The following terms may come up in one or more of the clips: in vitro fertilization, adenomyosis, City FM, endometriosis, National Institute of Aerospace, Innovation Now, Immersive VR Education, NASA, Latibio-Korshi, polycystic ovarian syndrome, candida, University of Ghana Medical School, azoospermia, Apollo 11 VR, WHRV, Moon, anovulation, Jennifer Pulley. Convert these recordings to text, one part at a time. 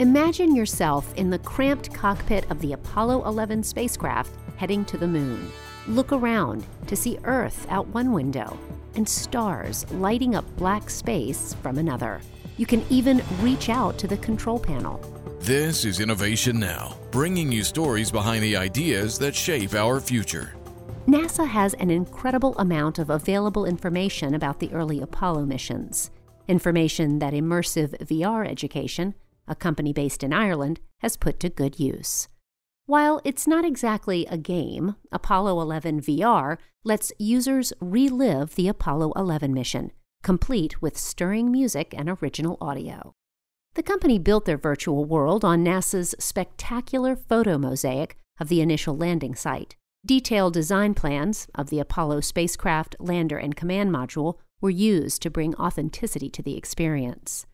Imagine yourself in the cramped cockpit of the Apollo 11 spacecraft heading to the Moon. Look around to see Earth out one window and stars lighting up black space from another. You can even reach out to the control panel. This is Innovation Now, bringing you stories behind the ideas that shape our future. NASA has an incredible amount of available information about the early Apollo missions, information that Immersive VR Education, a company based in Ireland, has put to good use. While it's not exactly a game, Apollo 11 VR lets users relive the Apollo 11 mission, complete with stirring music and original audio. The company built their virtual world on NASA's spectacular photo mosaic of the initial landing site. Detailed design plans of the Apollo spacecraft, lander, and command module were used to bring authenticity to the experience.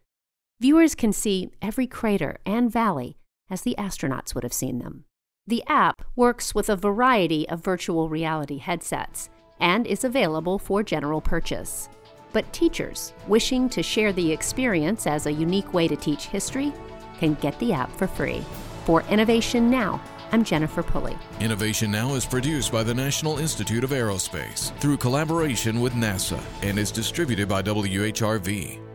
Viewers can see every crater and valley as the astronauts would have seen them. The app works with a variety of virtual reality headsets and is available for general purchase. But teachers wishing to share the experience as a unique way to teach history can get the app for free. For Innovation Now, I'm Jennifer Pulley. Innovation Now is produced by the National Institute of Aerospace through collaboration with NASA and is distributed by WHRV.